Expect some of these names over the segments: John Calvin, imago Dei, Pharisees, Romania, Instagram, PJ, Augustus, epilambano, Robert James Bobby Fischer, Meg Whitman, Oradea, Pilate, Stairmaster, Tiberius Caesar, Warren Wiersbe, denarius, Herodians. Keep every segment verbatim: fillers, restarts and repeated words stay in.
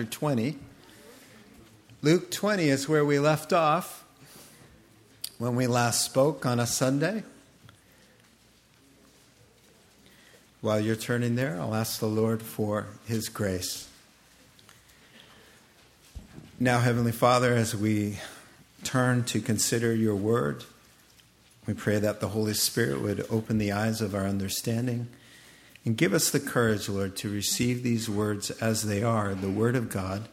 chapter twenty. Luke twenty is where we left off when we last spoke on a Sunday. While you're turning there, I'll ask the Lord for his grace. Now, Heavenly Father, as we turn to consider your word, we pray that the Holy Spirit would open the eyes of our understanding and give us the courage, Lord, to receive these words as they are, the word of God,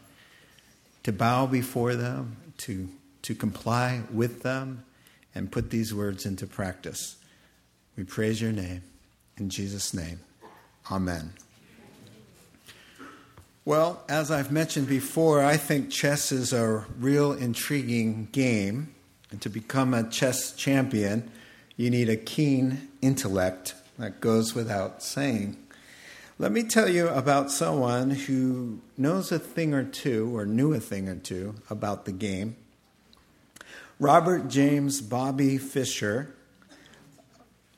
to bow before them, to, to comply with them, and put these words into practice. We praise your name. In Jesus' name, amen. Well, as I've mentioned before, I think chess is a real intriguing game. And to become a chess champion, you need a keen intellect. That goes without saying. Let me tell you about someone who knows a thing or two, or knew a thing or two, about the game. Robert James Bobby Fischer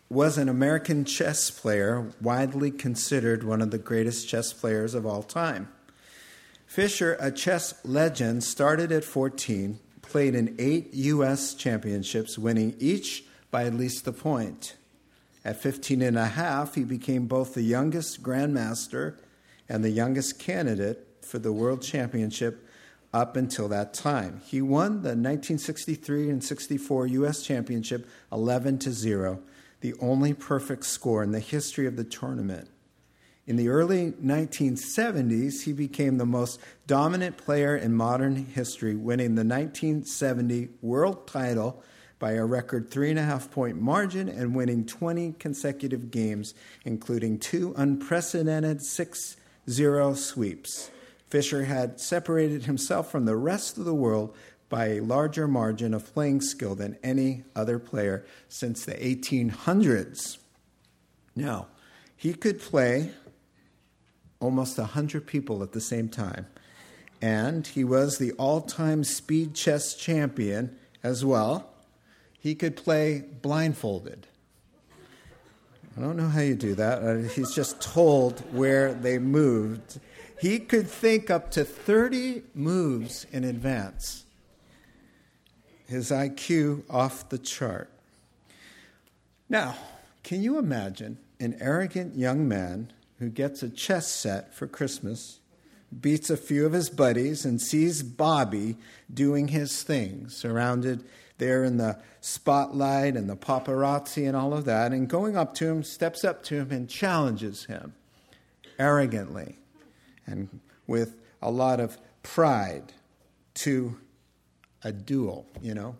was an American chess player, widely considered one of the greatest chess players of all time. Fischer, a chess legend, started at fourteen, played in eight U S championships, winning each by at least a point. At fifteen and a half, he became both the youngest grandmaster and the youngest candidate for the world championship up until that time. He won the nineteen sixty-three and sixty-four U S championship eleven to zero, the only perfect score in the history of the tournament. In the early nineteen seventies, he became the most dominant player in modern history, winning the nineteen seventy world title by a record three and a half point margin and winning twenty consecutive games, including two unprecedented six zero sweeps. Fischer had separated himself from the rest of the world by a larger margin of playing skill than any other player since the eighteen hundreds. Now, he could play almost one hundred people at the same time, and he was the all-time speed chess champion as well. He could play blindfolded. I don't know how you do that. He's just told where they moved. He could think up to thirty moves in advance. His I Q off the chart. Now, can you imagine an arrogant young man who gets a chess set for Christmas, beats a few of his buddies, and sees Bobby doing his thing, surrounded there in the spotlight and the paparazzi and all of that, and going up to him, steps up to him and challenges him arrogantly and with a lot of pride to a duel, you know.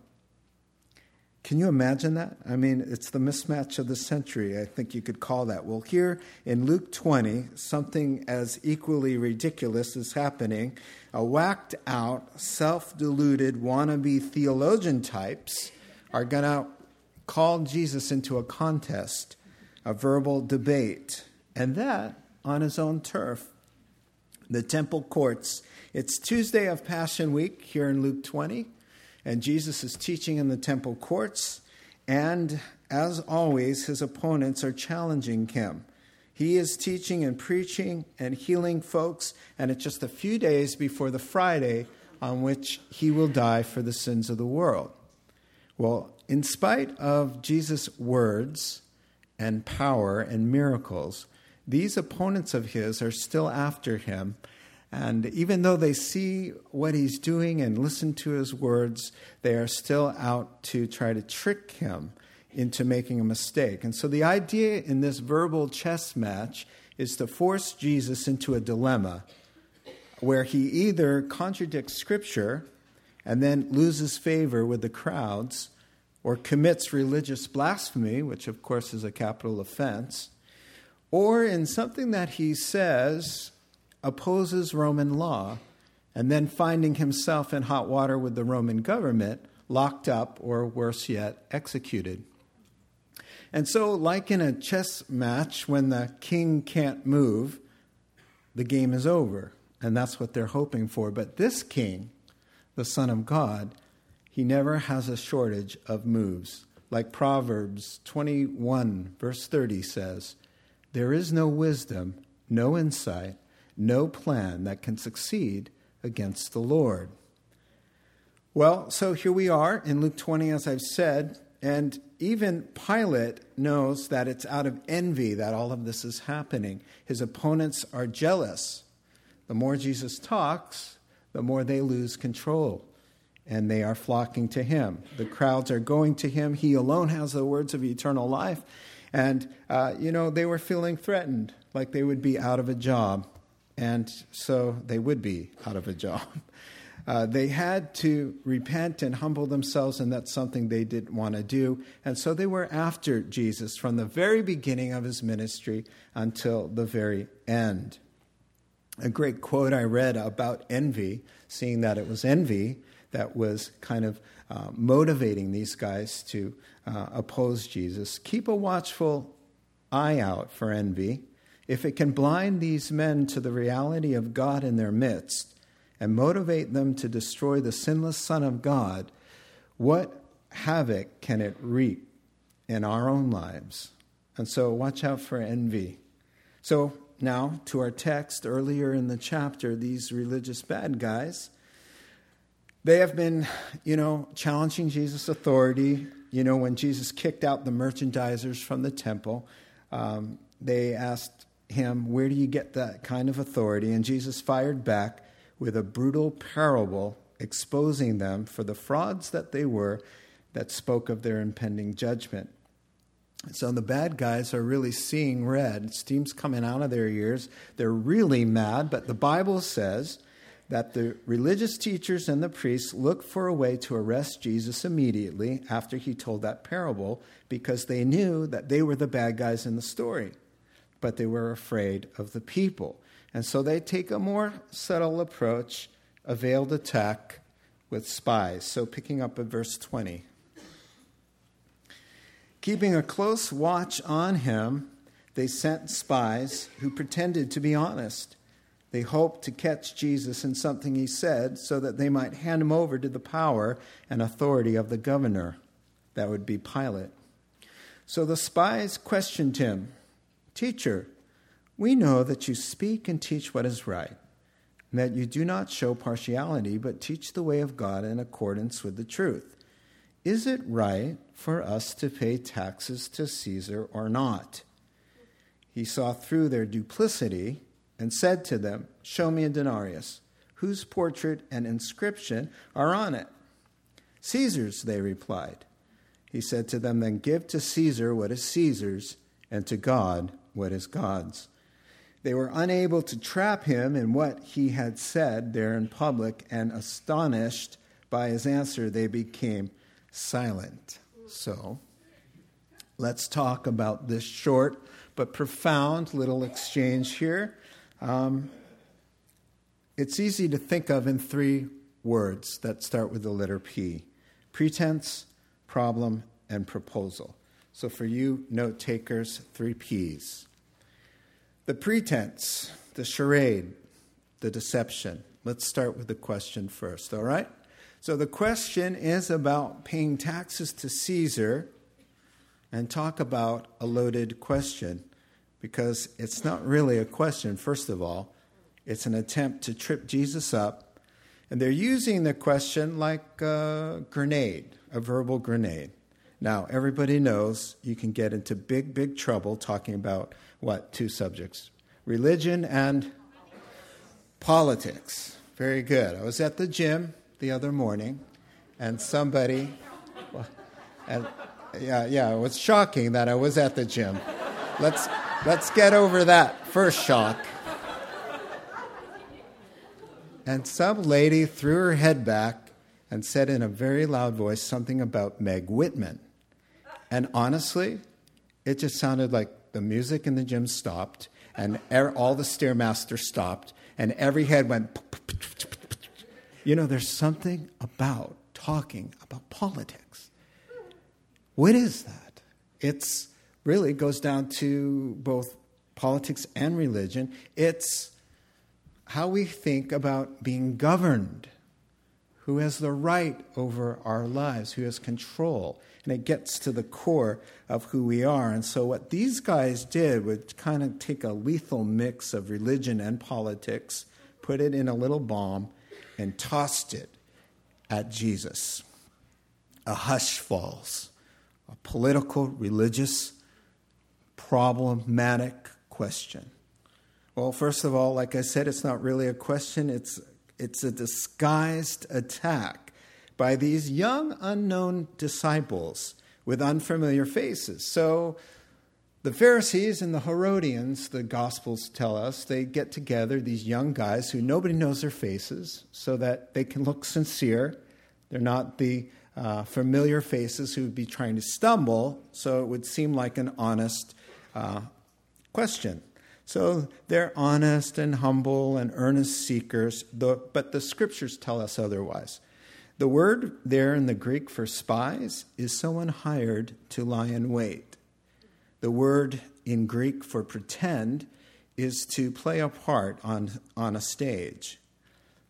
Can you imagine that? I mean, it's the mismatch of the century, I think you could call that. Well, here in Luke twenty, something as equally ridiculous is happening. A whacked-out, self-deluded, wannabe theologian types are going to call Jesus into a contest, a verbal debate, and that on his own turf, the temple courts. It's Tuesday of Passion Week here in Luke twenty, and Jesus is teaching in the temple courts, and as always, his opponents are challenging him. He is teaching and preaching and healing folks, and it's just a few days before the Friday on which he will die for the sins of the world. Well, in spite of Jesus' words and power and miracles, these opponents of his are still after him. And even though they see what he's doing and listen to his words, they are still out to try to trick him into making a mistake. And so the idea in this verbal chess match is to force Jesus into a dilemma where he either contradicts Scripture and then loses favor with the crowds, or commits religious blasphemy, which of course is a capital offense, or in something that he says opposes Roman law, and then finding himself in hot water with the Roman government, locked up, or worse yet, executed. And so, like in a chess match, when the king can't move, the game is over, and that's what they're hoping for. But this king, the Son of God, he never has a shortage of moves. Like Proverbs twenty-one, verse thirty says, "There is no wisdom, no insight, no plan that can succeed against the Lord. Well, so here we are in Luke twenty, as I've said, and even Pilate knows that it's out of envy that all of this is happening. His opponents are jealous. The more Jesus talks, the more they lose control, and they are flocking to him. The crowds are going to him. He alone has the words of eternal life. And, uh, you know, they were feeling threatened, like they would be out of a job. And so they would be out of a job. Uh, they had to repent and humble themselves, and that's something they didn't want to do. And so they were after Jesus from the very beginning of his ministry until the very end. A great quote I read about envy, seeing that it was envy that was kind of uh, motivating these guys to uh, oppose Jesus. Keep a watchful eye out for envy. If it can blind these men to the reality of God in their midst and motivate them to destroy the sinless Son of God, what havoc can it wreak in our own lives? And so watch out for envy. So now to our text earlier in the chapter, these religious bad guys, they have been, you know, challenging Jesus' authority. You know, when Jesus kicked out the merchandisers from the temple, um, they asked him, where do you get that kind of authority? And Jesus fired back with a brutal parable exposing them for the frauds that they were that spoke of their impending judgment. So the bad guys are really seeing red. Steam's coming out of their ears. They're really mad, but the Bible says that the religious teachers and the priests looked for a way to arrest Jesus immediately after he told that parable because they knew that they were the bad guys in the story, but they were afraid of the people. And so they take a more subtle approach, a veiled attack with spies. So picking up at verse twenty. Keeping a close watch on him, they sent spies who pretended to be honest. They hoped to catch Jesus in something he said so that they might hand him over to the power and authority of the governor. That would be Pilate. So the spies questioned him. Teacher, we know that you speak and teach what is right, and that you do not show partiality, but teach the way of God in accordance with the truth. Is it right for us to pay taxes to Caesar or not? He saw through their duplicity and said to them, show me a denarius, whose portrait and inscription are on it? Caesar's, they replied. He said to them, then give to Caesar what is Caesar's, and to God what is God's. They were unable to trap him in what he had said there in public, and astonished by his answer, they became silent. So let's talk about this short but profound little exchange here. Um, it's easy to think of in three words that start with the letter P: pretense, problem, and proposal. So for you note takers, three P's. The pretense, the charade, the deception. Let's start with the question first, all right? So the question is about paying taxes to Caesar, and talk about a loaded question. Because it's not really a question, first of all. It's an attempt to trip Jesus up. And they're using the question like a grenade, a verbal grenade. Now, everybody knows you can get into big, big trouble talking about, what, two subjects? Religion and politics. Very good. I was at the gym the other morning, and somebody... Well, and, yeah, yeah, it was shocking that I was at the gym. Let's... Let's get over that first shock. And some lady threw her head back and said in a very loud voice something about Meg Whitman. And honestly, it just sounded like the music in the gym stopped, and er- all the stairmaster stopped, and every head went... You know, there's something about talking about politics. What is that? It's... really goes down to both politics and religion. It's how we think about being governed, who has the right over our lives, who has control. And it gets to the core of who we are. And so what these guys did would kind of take a lethal mix of religion and politics, put it in a little bomb, and tossed it at Jesus. A hush falls. A political, religious, problematic question. Well, first of all, like I said, it's not really a question. It's it's a disguised attack by these young, unknown disciples with unfamiliar faces. So the Pharisees and the Herodians, the Gospels tell us, they get together, these young guys who nobody knows their faces, so that they can look sincere. They're not the uh, familiar faces who would be trying to stumble, so it would seem like an honest uh, question. So they're honest and humble and earnest seekers, but the scriptures tell us otherwise. The word there in the Greek for spies is someone hired to lie in wait. The word in Greek for pretend is to play a part on, on a stage.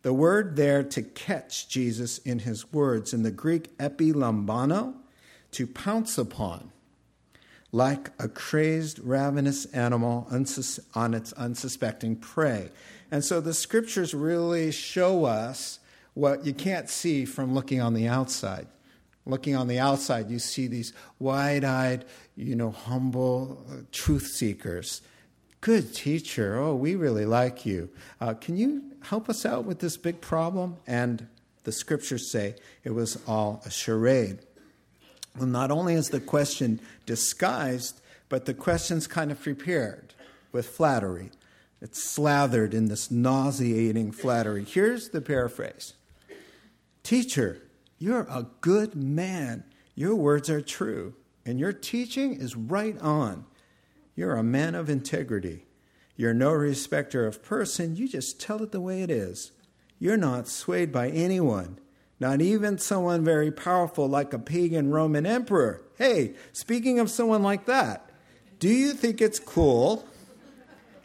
The word there to catch Jesus in his words in the Greek epilambano, to pounce upon, like a crazed, ravenous animal on its unsuspecting prey. And so the scriptures really show us what you can't see from looking on the outside. Looking on the outside, you see these wide-eyed, you know, humble truth seekers. Good teacher. Oh, we really like you. Uh, can you help us out with this big problem? And the scriptures say it was all a charade. Well, not only is the question disguised, but the question's kind of prepared with flattery. It's slathered in this nauseating flattery. Here's the paraphrase. Teacher, you're a good man. Your words are true, and your teaching is right on. You're a man of integrity. You're no respecter of person. You just tell it the way it is. You're not swayed by anyone. Not even someone very powerful like a pagan Roman emperor. Hey, speaking of someone like that, do you think it's cool?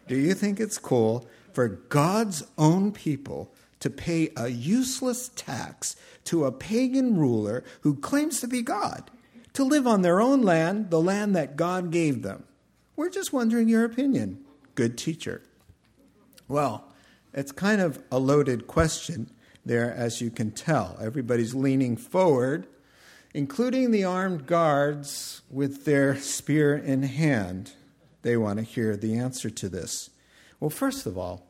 Do you think it's cool for God's own people to pay a useless tax to a pagan ruler who claims to be God, to live on their own land, the land that God gave them? We're just wondering your opinion. Good teacher. Well, it's kind of a loaded question there, as you can tell. Everybody's leaning forward, including the armed guards with their spear in hand. They want to hear the answer to this. Well, first of all,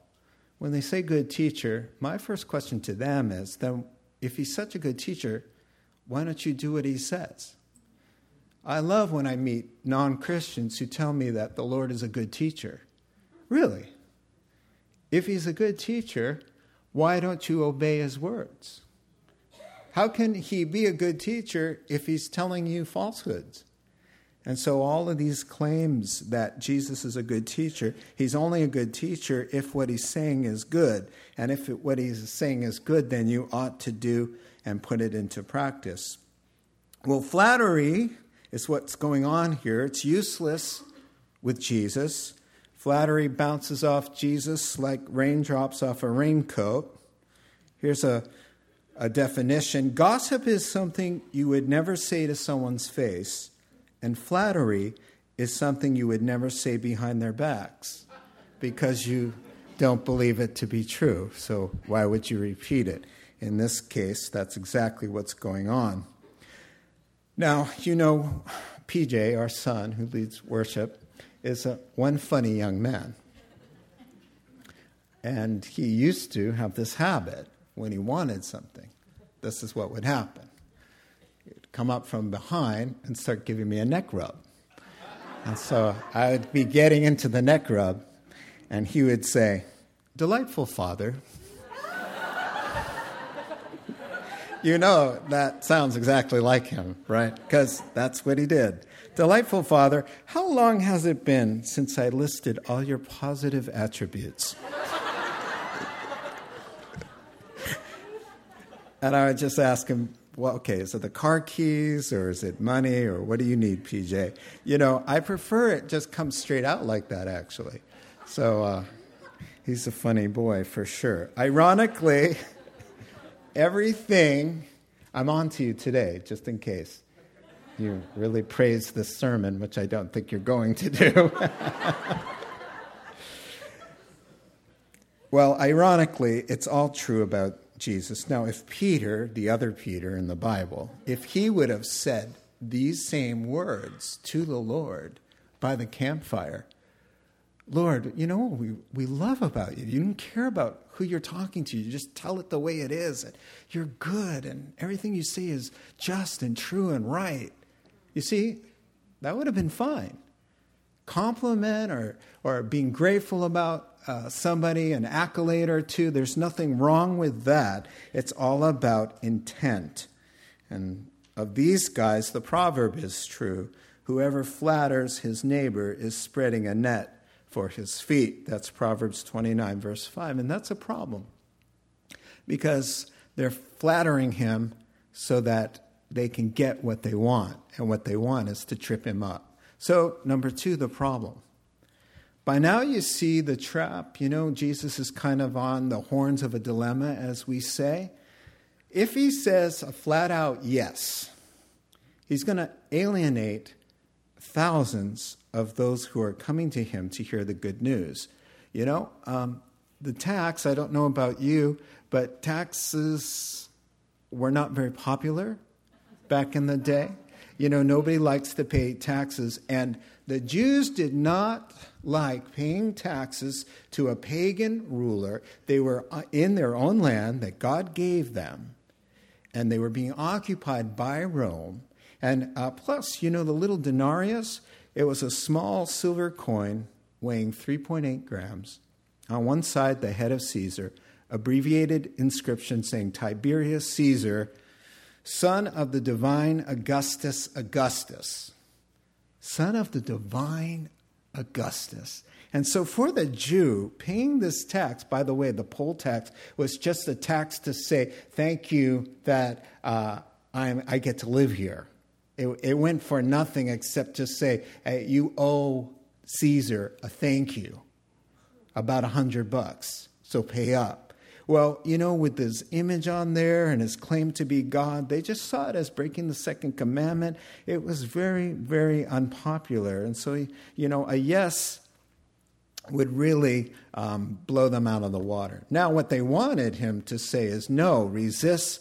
when they say good teacher, my first question to them is, then, if he's such a good teacher, why don't you do what he says? I love when I meet non-Christians who tell me that the Lord is a good teacher. Really? If he's a good teacher, why don't you obey his words? How can he be a good teacher if he's telling you falsehoods? And so all of these claims that Jesus is a good teacher, he's only a good teacher if what he's saying is good. And if it, what he's saying is good, then you ought to do and put it into practice. Well, flattery is what's going on here. It's useless with Jesus. Flattery bounces off Jesus like raindrops off a raincoat. Here's a, a definition. Gossip is something you would never say to someone's face, and flattery is something you would never say behind their backs because you don't believe it to be true. So why would you repeat it? In this case, that's exactly what's going on. Now, you know, P J, our son who leads worship, is a, one funny young man. And he used to have this habit when he wanted something. This is what would happen. He'd come up from behind and start giving me a neck rub. And so I would be getting into the neck rub, and he would say, "Delightful, Father." You know, that sounds exactly like him, right? Because that's what he did. Delightful Father, how long has it been since I listed all your positive attributes? And I would just ask him, well, okay, is it the car keys or is it money or what do you need, P J? You know, I prefer it just comes straight out like that, actually. So uh, he's a funny boy for sure. Ironically, everything, I'm on to you today, just in case you really praise this sermon, which I don't think you're going to do. Well, ironically, it's all true about Jesus. Now, if Peter, the other Peter in the Bible, if he would have said these same words to the Lord by the campfire, Lord, you know what we, we love about you? You don't care about who you're talking to. You just tell it the way it is. And you're good, and everything you say is just and true and right. You see, that would have been fine. Compliment or, or being grateful about uh, somebody, an accolade or two, there's nothing wrong with that. It's all about intent. And of these guys, the proverb is true. Whoever flatters his neighbor is spreading a net for his feet. That's Proverbs twenty-nine, verse five. And that's a problem because they're flattering him so that they can get what they want. And what they want is to trip him up. So, number two, the problem. By now you see the trap. You know, Jesus is kind of on the horns of a dilemma, as we say. If he says a flat-out yes, he's going to alienate thousands of those who are coming to him to hear the good news. You know, um, the tax, I don't know about you, but taxes were not very popular back in the day. You know, nobody likes to pay taxes. And the Jews did not like paying taxes to a pagan ruler. They were in their own land that God gave them, and they were being occupied by Rome. And uh, plus, you know, the little denarius, it was a small silver coin weighing three point eight grams. On one side, the head of Caesar, abbreviated inscription saying Tiberius Caesar, son of the divine Augustus Augustus. Son of the divine Augustus. And so for the Jew, paying this tax, by the way, the poll tax was just a tax to say, thank you that uh, I'm, I get to live here. It, it went for nothing except just say, hey, you owe Caesar a thank you, about a hundred bucks, so pay up. Well, you know, with his image on there and his claim to be God, they just saw it as breaking the second commandment. It was very, very unpopular. And so, you know, a yes would really um, blow them out of the water. Now, what they wanted him to say is no, resist.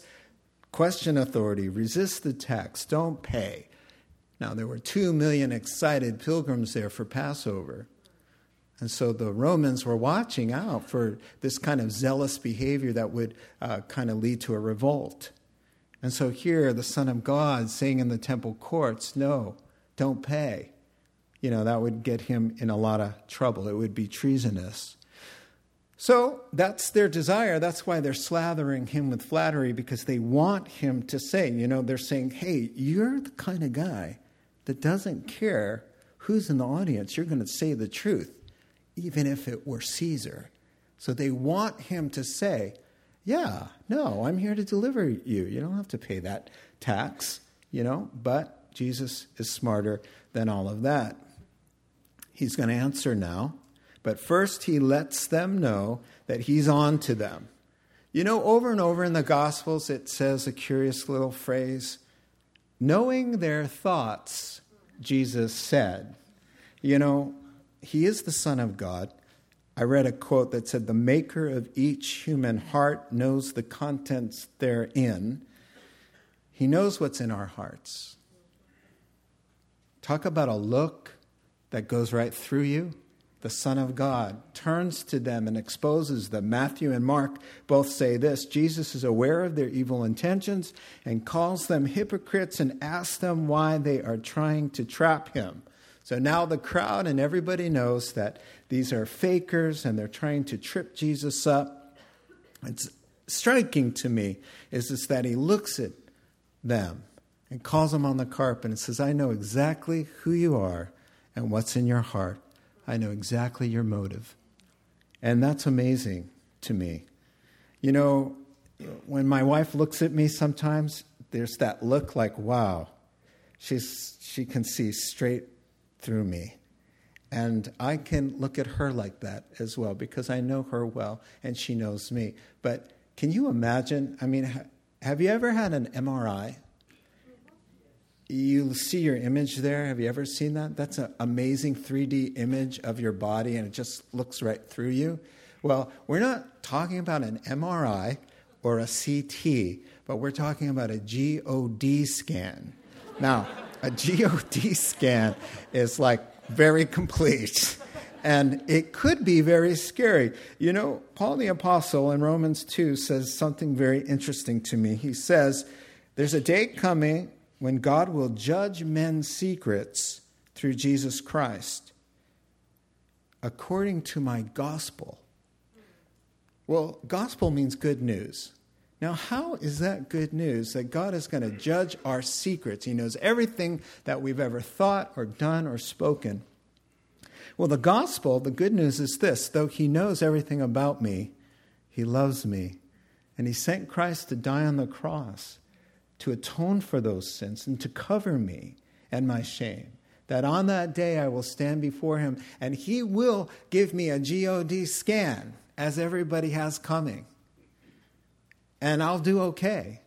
Question authority, resist the tax, don't pay. Now, there were two million excited pilgrims there for Passover. And so the Romans were watching out for this kind of zealous behavior that would uh, kind of lead to a revolt. And so here, the Son of God saying in the temple courts, no, don't pay. You know, that would get him in a lot of trouble. It would be treasonous. So that's their desire. That's why they're slathering him with flattery, because they want him to say, you know, they're saying, hey, you're the kind of guy that doesn't care who's in the audience. You're going to say the truth, even if it were Caesar. So they want him to say, yeah, no, I'm here to deliver you. You don't have to pay that tax, you know, but Jesus is smarter than all of that. He's going to answer now. But first, he lets them know that he's on to them. You know, over and over in the Gospels, it says a curious little phrase, knowing their thoughts, Jesus said. You know, he is the Son of God. I read a quote that said, the maker of each human heart knows the contents therein. He knows what's in our hearts. Talk about a look that goes right through you. The Son of God turns to them and exposes them. Matthew and Mark both say this, Jesus is aware of their evil intentions and calls them hypocrites and asks them why they are trying to trap him. So now the crowd and everybody knows that these are fakers and they're trying to trip Jesus up. It's striking to me is this, that he looks at them and calls them on the carpet and says, I know exactly who you are and what's in your heart. I know exactly your motive. And that's amazing to me. You know, when my wife looks at me sometimes, there's that look like, wow, she's she can see straight through me. And I can look at her like that as well because I know her well and she knows me. But can you imagine? I mean, ha- have you ever had an M R I? You see your image there. Have you ever seen that? That's an amazing three D image of your body, and it just looks right through you. Well, we're not talking about an M R I or a C T, but we're talking about a G O D scan. Now, a G O D scan is like very complete, and it could be very scary. You know, Paul the Apostle in Romans two says something very interesting to me. He says, there's a day coming when God will judge men's secrets through Jesus Christ, according to my gospel. Well, gospel means good news. Now, how is that good news that God is going to judge our secrets? He knows everything that we've ever thought or done or spoken. Well, the gospel, the good news is this: though he knows everything about me, he loves me. And he sent Christ to die on the cross to atone for those sins and to cover me and my shame, that on that day I will stand before him and he will give me a G O D scan, as everybody has coming. And I'll do okay,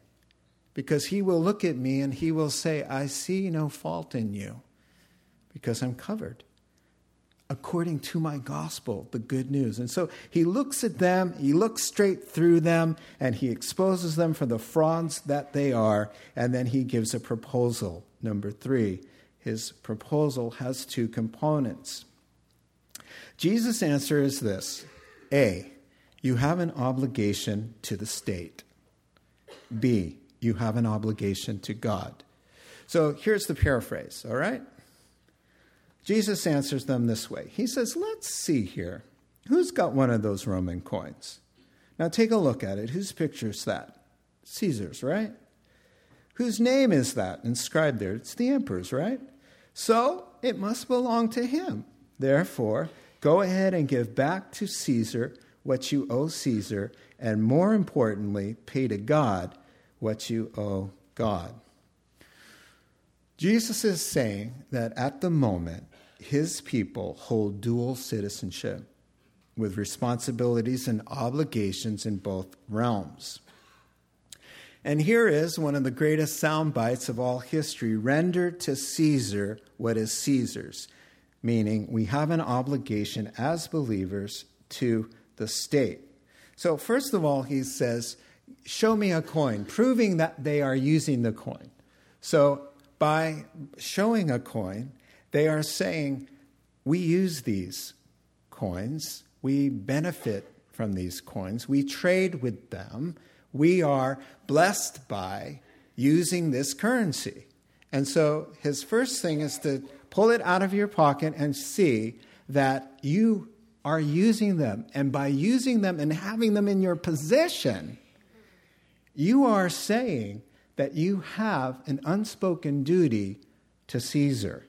because he will look at me and he will say, I see no fault in you, because I'm covered, according to my gospel, the good news. And so he looks at them, he looks straight through them, and he exposes them for the frauds that they are, and then he gives a proposal. Number three, his proposal has two components. Jesus' answer is this: A, you have an obligation to the state. B, you have an obligation to God. So here's the paraphrase, all right? Jesus answers them this way. He says, let's see here. Who's got one of those Roman coins? Now take a look at it. Whose picture's that? Caesar's, right? Whose name is that inscribed there? It's the emperor's, right? So it must belong to him. Therefore, go ahead and give back to Caesar what you owe Caesar, and more importantly, pay to God what you owe God. Jesus is saying that at the moment, his people hold dual citizenship with responsibilities and obligations in both realms. And here is one of the greatest sound bites of all history: render to Caesar what is Caesar's. Meaning we have an obligation as believers to the state. So first of all, he says, show me a coin, proving that they are using the coin. So by showing a coin, they are saying, we use these coins, we benefit from these coins, we trade with them, we are blessed by using this currency. And so his first thing is to pull it out of your pocket and see that you are using them. And by using them and having them in your possession, you are saying that you have an unspoken duty to Caesar.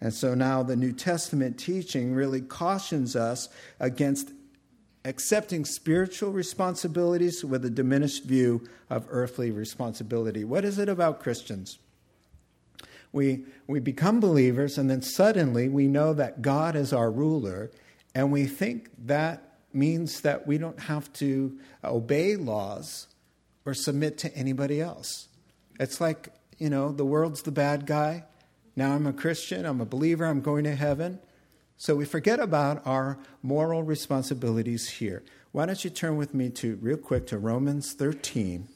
And so now the New Testament teaching really cautions us against accepting spiritual responsibilities with a diminished view of earthly responsibility. What is it about Christians? We we become believers, and then suddenly we know that God is our ruler, and we think that means that we don't have to obey laws or submit to anybody else. It's like, you know, the world's the bad guy. Now I'm a Christian, I'm a believer, I'm going to heaven. So we forget about our moral responsibilities here. Why don't you turn with me to, real quick, to Romans thirteen,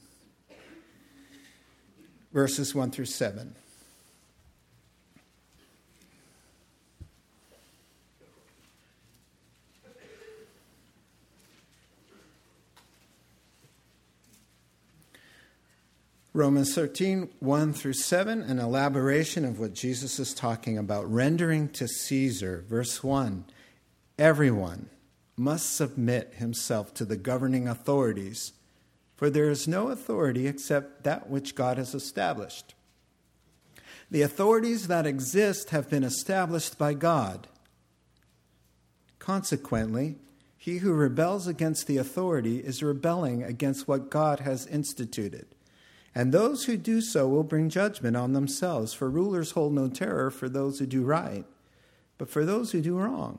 verses one through seven. Romans thirteen, one through seven, an elaboration of what Jesus is talking about. Rendering to Caesar, verse one, everyone must submit himself to the governing authorities, for there is no authority except that which God has established. The authorities that exist have been established by God. Consequently, he who rebels against the authority is rebelling against what God has instituted. And those who do so will bring judgment on themselves, for rulers hold no terror for those who do right, but for those who do wrong.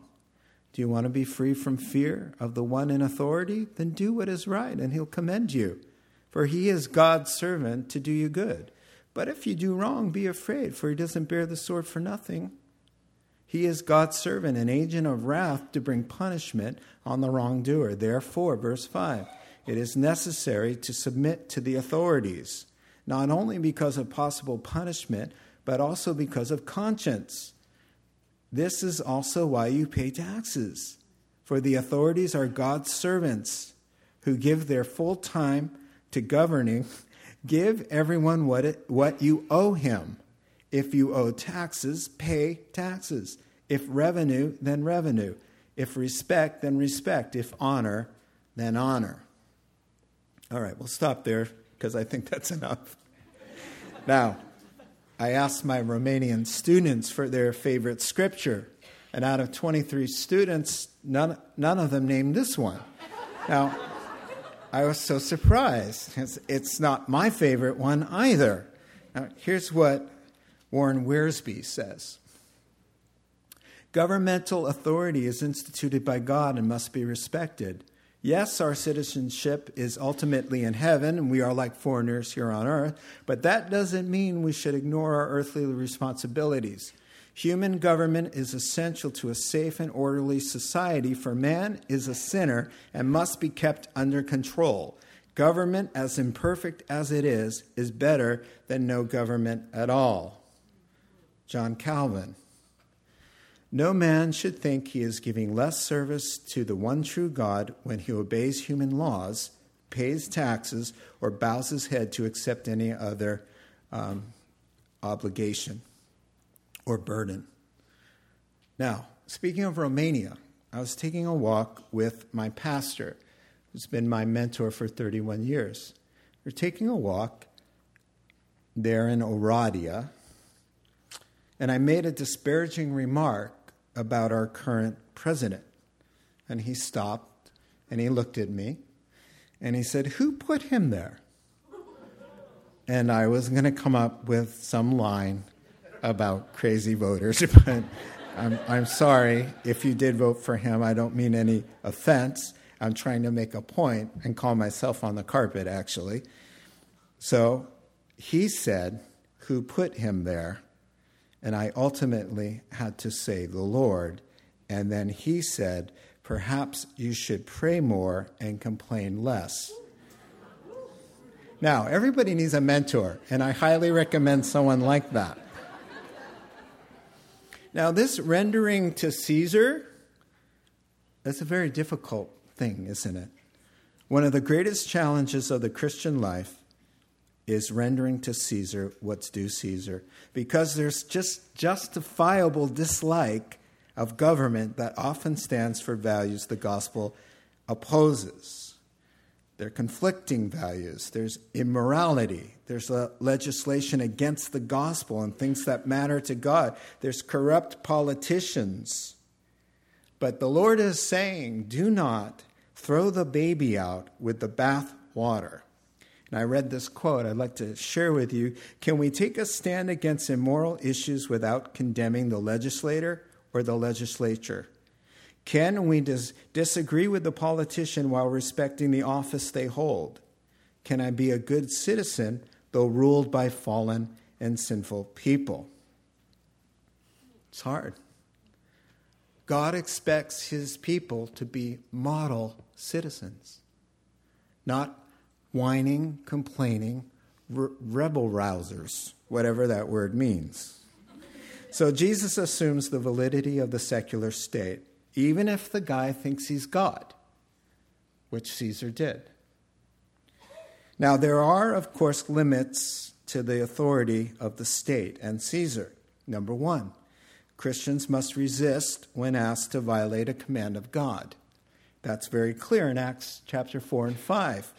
Do you want to be free from fear of the one in authority? Then do what is right, and he'll commend you, for he is God's servant to do you good. But if you do wrong, be afraid, for he doesn't bear the sword for nothing. He is God's servant, an agent of wrath to bring punishment on the wrongdoer. Therefore, verse five, it is necessary to submit to the authorities, not only because of possible punishment, but also because of conscience. This is also why you pay taxes, for the authorities are God's servants who give their full time to governing. Give everyone what it, what you owe him. If you owe taxes, pay taxes. If revenue, then revenue. If respect, then respect. If honor, then honor. All right, we'll stop there because I think that's enough. Now, I asked my Romanian students for their favorite scripture, and out of twenty-three students, none, none of them named this one. Now, I was so surprised. It's, it's not my favorite one either. Now, here's what Warren Wiersbe says. Governmental authority is instituted by God and must be respected. Yes, our citizenship is ultimately in heaven, and we are like foreigners here on earth, but that doesn't mean we should ignore our earthly responsibilities. Human government is essential to a safe and orderly society, for man is a sinner and must be kept under control. Government, as imperfect as it is, is better than no government at all. John Calvin. No man should think he is giving less service to the one true God when he obeys human laws, pays taxes, or bows his head to accept any other um, obligation or burden. Now, speaking of Romania, I was taking a walk with my pastor, who's been my mentor for thirty-one years. We're taking a walk there in Oradea, and I made a disparaging remark about our current president. And he stopped, and he looked at me, and he said, "Who put him there?" And I was going to come up with some line about crazy voters, but I'm, I'm sorry if you did vote for him. I don't mean any offense. I'm trying to make a point and call myself on the carpet, actually. So he said, "Who put him there?" And I ultimately had to say, "The Lord." And then he said, "Perhaps you should pray more and complain less." Now, everybody needs a mentor, and I highly recommend someone like that. Now, this rendering to Caesar, that's a very difficult thing, isn't it? One of the greatest challenges of the Christian life is rendering to Caesar what's due Caesar, because there's just justifiable dislike of government that often stands for values the gospel opposes. There are conflicting values. There's immorality. There's a legislation against the gospel and things that matter to God. There's corrupt politicians. But the Lord is saying, do not throw the baby out with the bathwater. And I read this quote I'd like to share with you. Can we take a stand against immoral issues without condemning the legislator or the legislature? Can we dis- disagree with the politician while respecting the office they hold? Can I be a good citizen, though ruled by fallen and sinful people? It's hard. God expects his people to be model citizens, not whining, complaining, re- rebel rousers, whatever that word means. So Jesus assumes the validity of the secular state, even if the guy thinks he's God, which Caesar did. Now, there are, of course, limits to the authority of the state and Caesar. Number one, Christians must resist when asked to violate a command of God. That's very clear in Acts chapter four and five.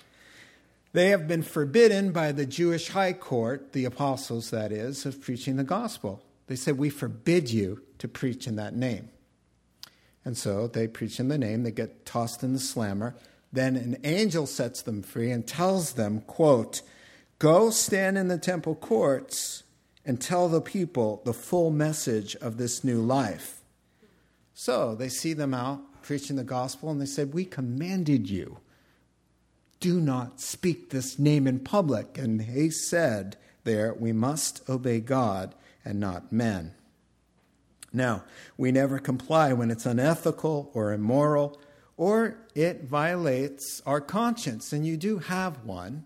They have been forbidden by the Jewish high court, the apostles that is, of preaching the gospel. They said, "We forbid you to preach in that name." And so they preach in the name, they get tossed in the slammer. Then an angel sets them free and tells them, quote, "Go stand in the temple courts and tell the people the full message of this new life." So they see them out preaching the gospel and they said, "We commanded you. Do not speak this name in public." And he said there, we must obey God and not men. Now, we never comply when it's unethical or immoral or it violates our conscience, and you do have one.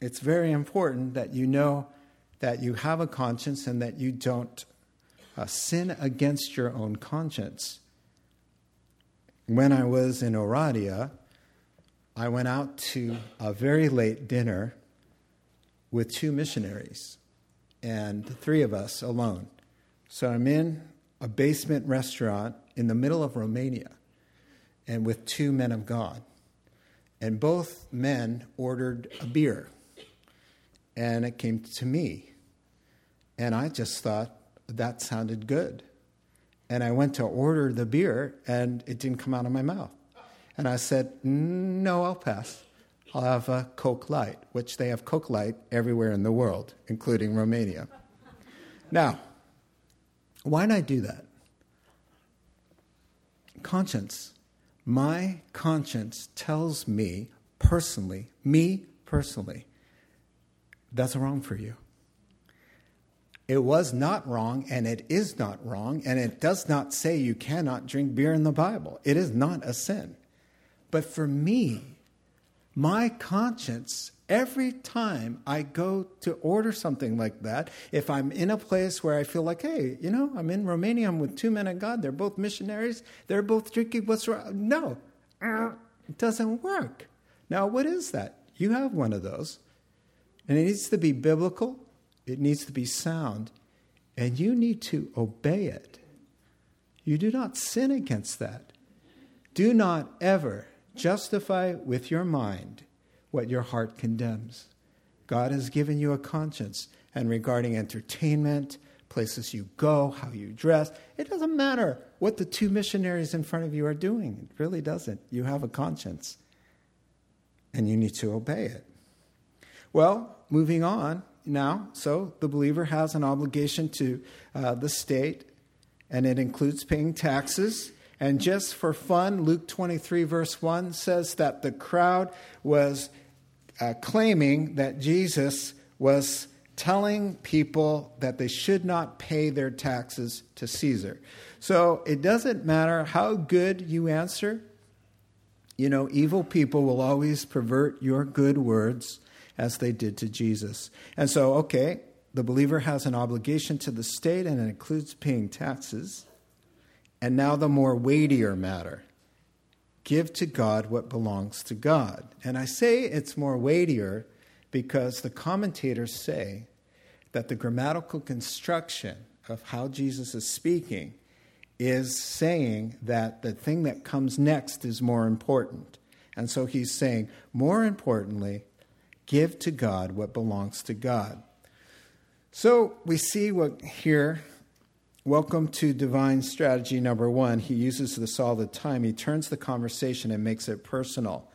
It's very important that you know that you have a conscience and that you don't uh, sin against your own conscience. When I was in Oradea, I went out to a very late dinner with two missionaries and three of us alone. So I'm in a basement restaurant in the middle of Romania and with two men of God. And both men ordered a beer. And it came to me. And I just thought that sounded good. And I went to order the beer, and it didn't come out of my mouth. And I said, no, I'll pass. I'll have a Coke Light, which they have Coke Light everywhere in the world, including Romania. Now, why did I do that? Conscience. My conscience tells me personally, me personally, that's wrong for you. It was not wrong, and it is not wrong, and it does not say you cannot drink beer in the Bible. It is not a sin. But for me, my conscience, every time I go to order something like that, if I'm in a place where I feel like, hey, you know, I'm in Romania, I'm with two men of God, they're both missionaries, they're both drinking, what's wrong? No, it doesn't work. Now, what is that? You have one of those, and it needs to be biblical. It needs to be sound, and you need to obey it. You do not sin against that. Do not ever justify with your mind what your heart condemns. God has given you a conscience, and regarding entertainment, places you go, how you dress, it doesn't matter what the two missionaries in front of you are doing. It really doesn't. You have a conscience, and you need to obey it. Well, moving on. Now, so the believer has an obligation to uh, the state, and it includes paying taxes. And just for fun, Luke twenty-three, verse one says that the crowd was uh, claiming that Jesus was telling people that they should not pay their taxes to Caesar. So it doesn't matter how good you answer. You know, evil people will always pervert your good words, as they did to Jesus. And so, okay, the believer has an obligation to the state, and it includes paying taxes. And now the more weightier matter. Give to God what belongs to God. And I say it's more weightier because the commentators say that the grammatical construction of how Jesus is speaking is saying that the thing that comes next is more important. And so he's saying, more importantly, give to God what belongs to God. So we see what here, welcome to divine strategy number one. He uses this all the time. He turns the conversation and makes it personal.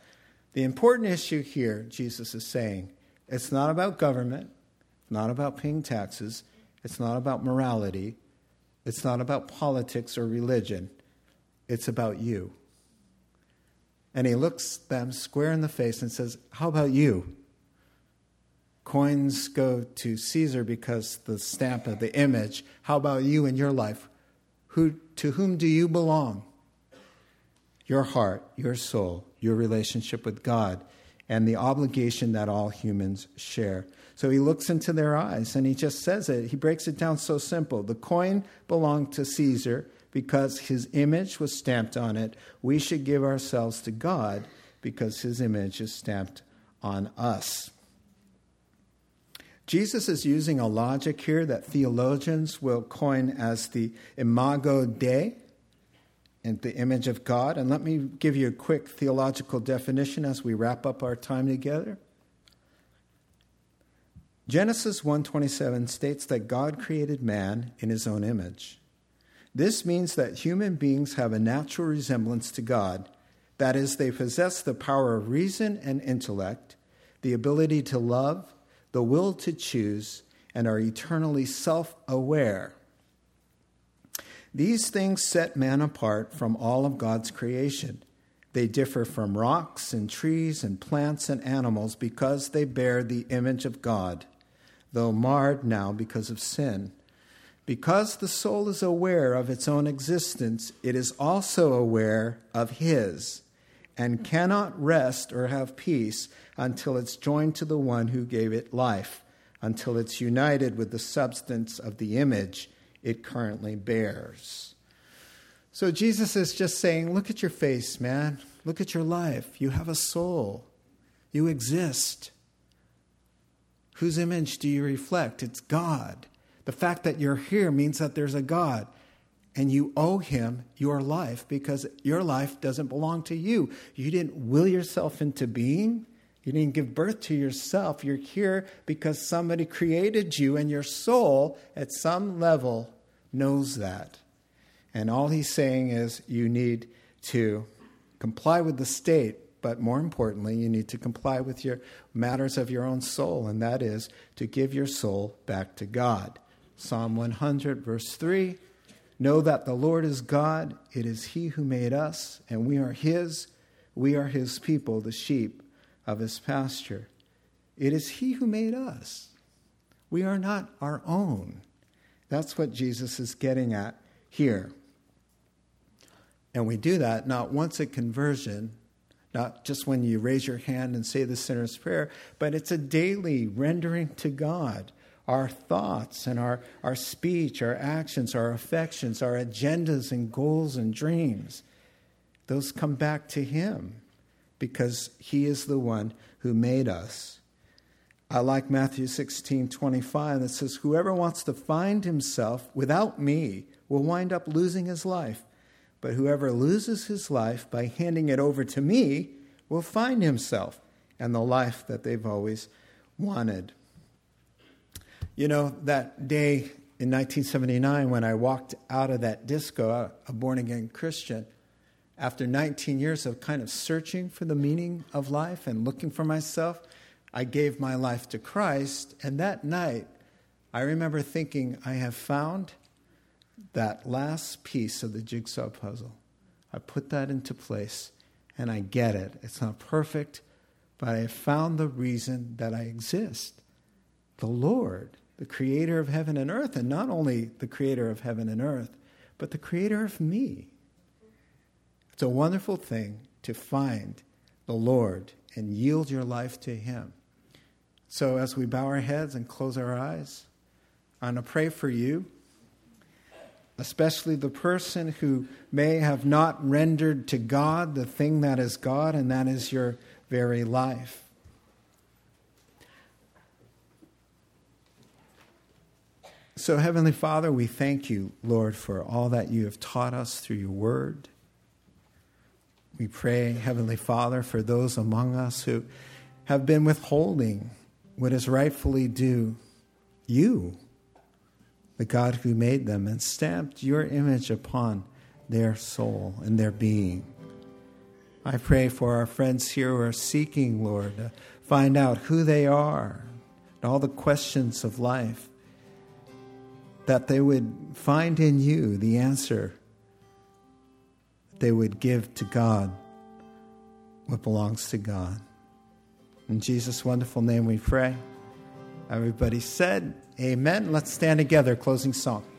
The important issue here, Jesus is saying, it's not about government. It's not about paying taxes. It's not about morality. It's not about politics or religion. It's about you. And he looks them square in the face and says, how about you? Coins go to Caesar because the stamp of the image. How about you in your life? Who, to whom do you belong? Your heart, your soul, your relationship with God, and the obligation that all humans share. So he looks into their eyes and he just says it. He breaks it down so simple. The coin belonged to Caesar because his image was stamped on it. We should give ourselves to God because his image is stamped on us. Jesus is using a logic here that theologians will coin as the imago Dei, and the image of God. And let me give you a quick theological definition as we wrap up our time together. Genesis one twenty-seven states that God created man in his own image. This means that human beings have a natural resemblance to God. That is, they possess the power of reason and intellect, the ability to love, the will to choose, and are eternally self-aware. These things set man apart from all of God's creation. They differ from rocks and trees and plants and animals because they bear the image of God, though marred now because of sin. Because the soul is aware of its own existence, it is also aware of his, and cannot rest or have peace until it's joined to the one who gave it life, until it's united with the substance of the image it currently bears. So Jesus is just saying, look at your face, man. Look at your life. You have a soul. You exist. Whose image do you reflect? It's God. The fact that you're here means that there's a God, and you owe him your life because your life doesn't belong to you. You didn't will yourself into being. You didn't give birth to yourself. You're here because somebody created you, and your soul at some level knows that. And all he's saying is you need to comply with the state, but more importantly, you need to comply with your matters of your own soul, and that is to give your soul back to God. Psalm one hundred, verse three, know that the Lord is God. It is he who made us, and we are his. We are his people, the sheep of his pasture. It is he who made us. We are not our own. That's what Jesus is getting at here. And we do that not once at conversion, not just when you raise your hand and say the sinner's prayer, but it's a daily rendering to God. Our thoughts and our, our speech, our actions, our affections, our agendas and goals and dreams, those come back to him because he is the one who made us. I like Matthew sixteen twenty-five that says, whoever wants to find himself without me will wind up losing his life. But whoever loses his life by handing it over to me will find himself and the life that they've always wanted. You know, that day in nineteen seventy-nine when I walked out of that disco, a born-again Christian, after nineteen years of kind of searching for the meaning of life and looking for myself, I gave my life to Christ. And that night, I remember thinking, I have found that last piece of the jigsaw puzzle. I put that into place, and I get it. It's not perfect, but I found the reason that I exist. The Lord, the creator of heaven and earth, and not only the creator of heaven and earth, but the creator of me. It's a wonderful thing to find the Lord and yield your life to him. So as we bow our heads and close our eyes, I'm going to pray for you, especially the person who may have not rendered to God the thing that is God, and that is your very life. So, Heavenly Father, we thank you, Lord, for all that you have taught us through your word. We pray, Heavenly Father, for those among us who have been withholding what is rightfully due you, the God who made them and stamped your image upon their soul and their being. I pray for our friends here who are seeking, Lord, to find out who they are and all the questions of life, that they would find in you the answer, that they would give to God what belongs to God. In Jesus' wonderful name we pray. Everybody said, amen. Let's stand together, closing song.